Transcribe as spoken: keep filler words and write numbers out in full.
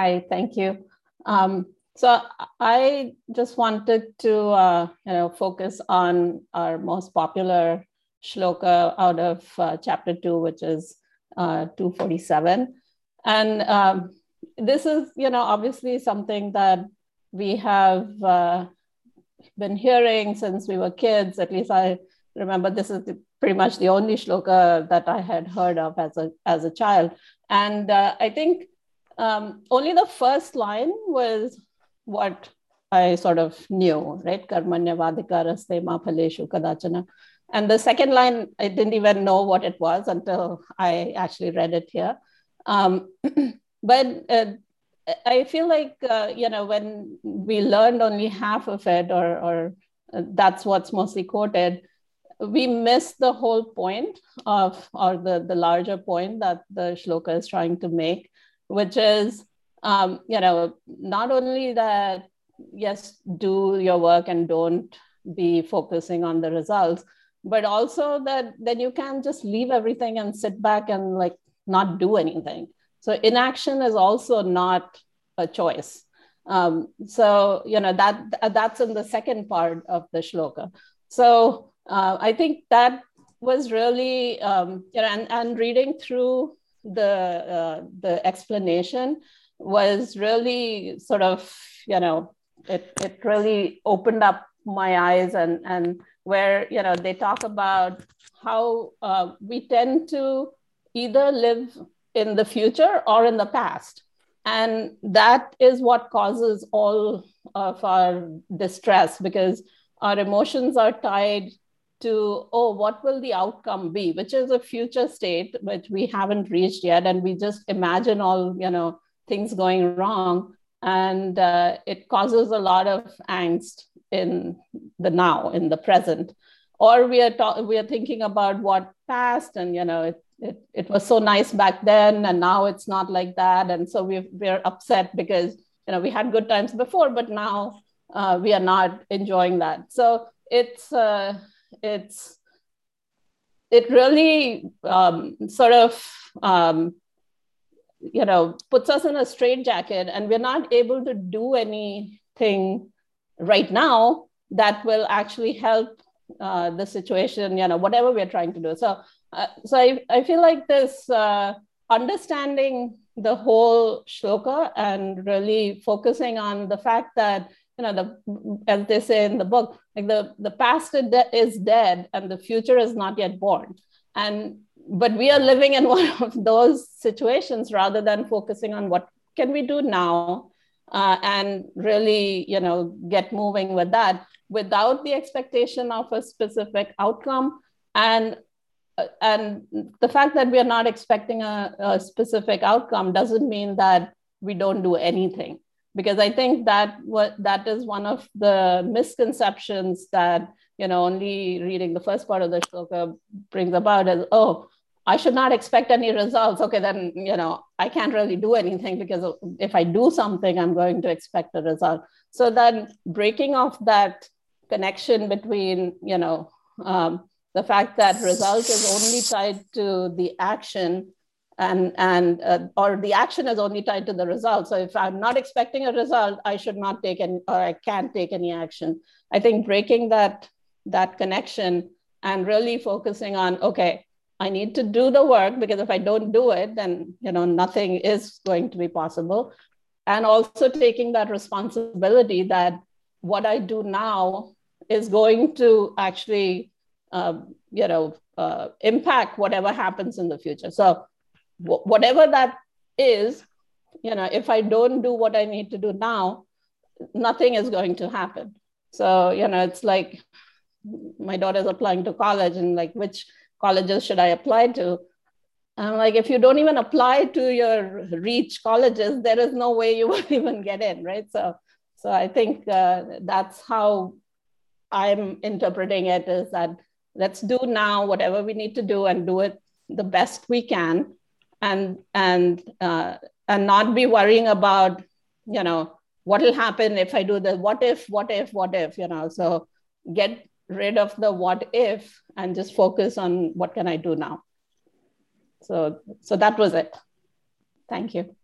Hi, thank you. Um, so I just wanted to uh, you know, focus on our most popular shloka out of uh, chapter two, which is uh, two forty-seven. And um, this is, you know, obviously something that we have uh, been hearing since we were kids. At least I remember this is the, pretty much the only shloka that I had heard of as a, as a child. And uh, I think um, only the first line was what I sort of knew, right? Karmanyavadikaraste, ma phale shukadachana. And the second line, I didn't even know what it was until I actually read it here. Um, but uh, I feel like, uh, you know, when we learned only half of it, or, or uh, that's what's mostly quoted, we missed the whole point of, or the, the larger point that the shloka is trying to make, which is, um, you know, not only that, yes, do your work and don't be focusing on the results, but also that then you can just leave everything and sit back and like not do anything. So inaction is also not a choice. Um, so, you know, that that's in the second part of the shloka. So, Uh, I think that was really, um, you know, and, and reading through the uh, the explanation was really sort of, you know, it, it really opened up my eyes, and, and where, you know, they talk about how uh, we tend to either live in the future or in the past. And that is what causes all of our distress, because our emotions are tied to, oh, what will the outcome be, which is a future state, which we haven't reached yet. And we just imagine all, you know, things going wrong. And uh, it causes a lot of angst in the now, in the present. Or we are ta- we are thinking about what passed, and, you know, it, it, it was so nice back then, and now it's not like that. And so we've, we're upset because, you know, we had good times before, but now uh, we are not enjoying that. So it's... Uh, It's it really um, sort of um, you know, puts us in a straitjacket, and we're not able to do anything right now that will actually help uh, the situation, you know, whatever we're trying to do. So, uh, so I, I feel like this uh, understanding the whole shloka and really focusing on the fact that, you know, the, as they say in the book, like the, the past is dead and the future is not yet born. And, but we are living in one of those situations rather than focusing on what can we do now uh, and really, you know, get moving with that without the expectation of a specific outcome. And, and the fact that we are not expecting a, a specific outcome doesn't mean that we don't do anything. Because I think that what that is one of the misconceptions that, you know, only reading the first part of the shloka brings about is, oh, I should not expect any results. Okay, then, you know, I can't really do anything, because if I do something, I'm going to expect a result. So then breaking off that connection between, you know, um, the fact that result is only tied to the action, and, and uh, or the action is only tied to the result. So if I'm not expecting a result, I should not take any, or I can't take any action. I think breaking that, that connection and really focusing on, okay, I need to do the work, because if I don't do it, then, you know, nothing is going to be possible. And also taking that responsibility that what I do now is going to actually, uh, you know, uh, impact whatever happens in the future. So whatever that is, you know, if I don't do what I need to do now, nothing is going to happen. So, you know, it's like my daughter's applying to college, and like, which colleges should I apply to? I'm like, if you don't even apply to your reach colleges, there is no way you will even get in, right? So, so I think uh, that's how I'm interpreting it, is that let's do now whatever we need to do and do it the best we can. And and uh, and not be worrying about, you know, what will happen if I do the what if, what if, what if, you know. So get rid of the what if and just focus on what can I do now. So so that was it. Thank you.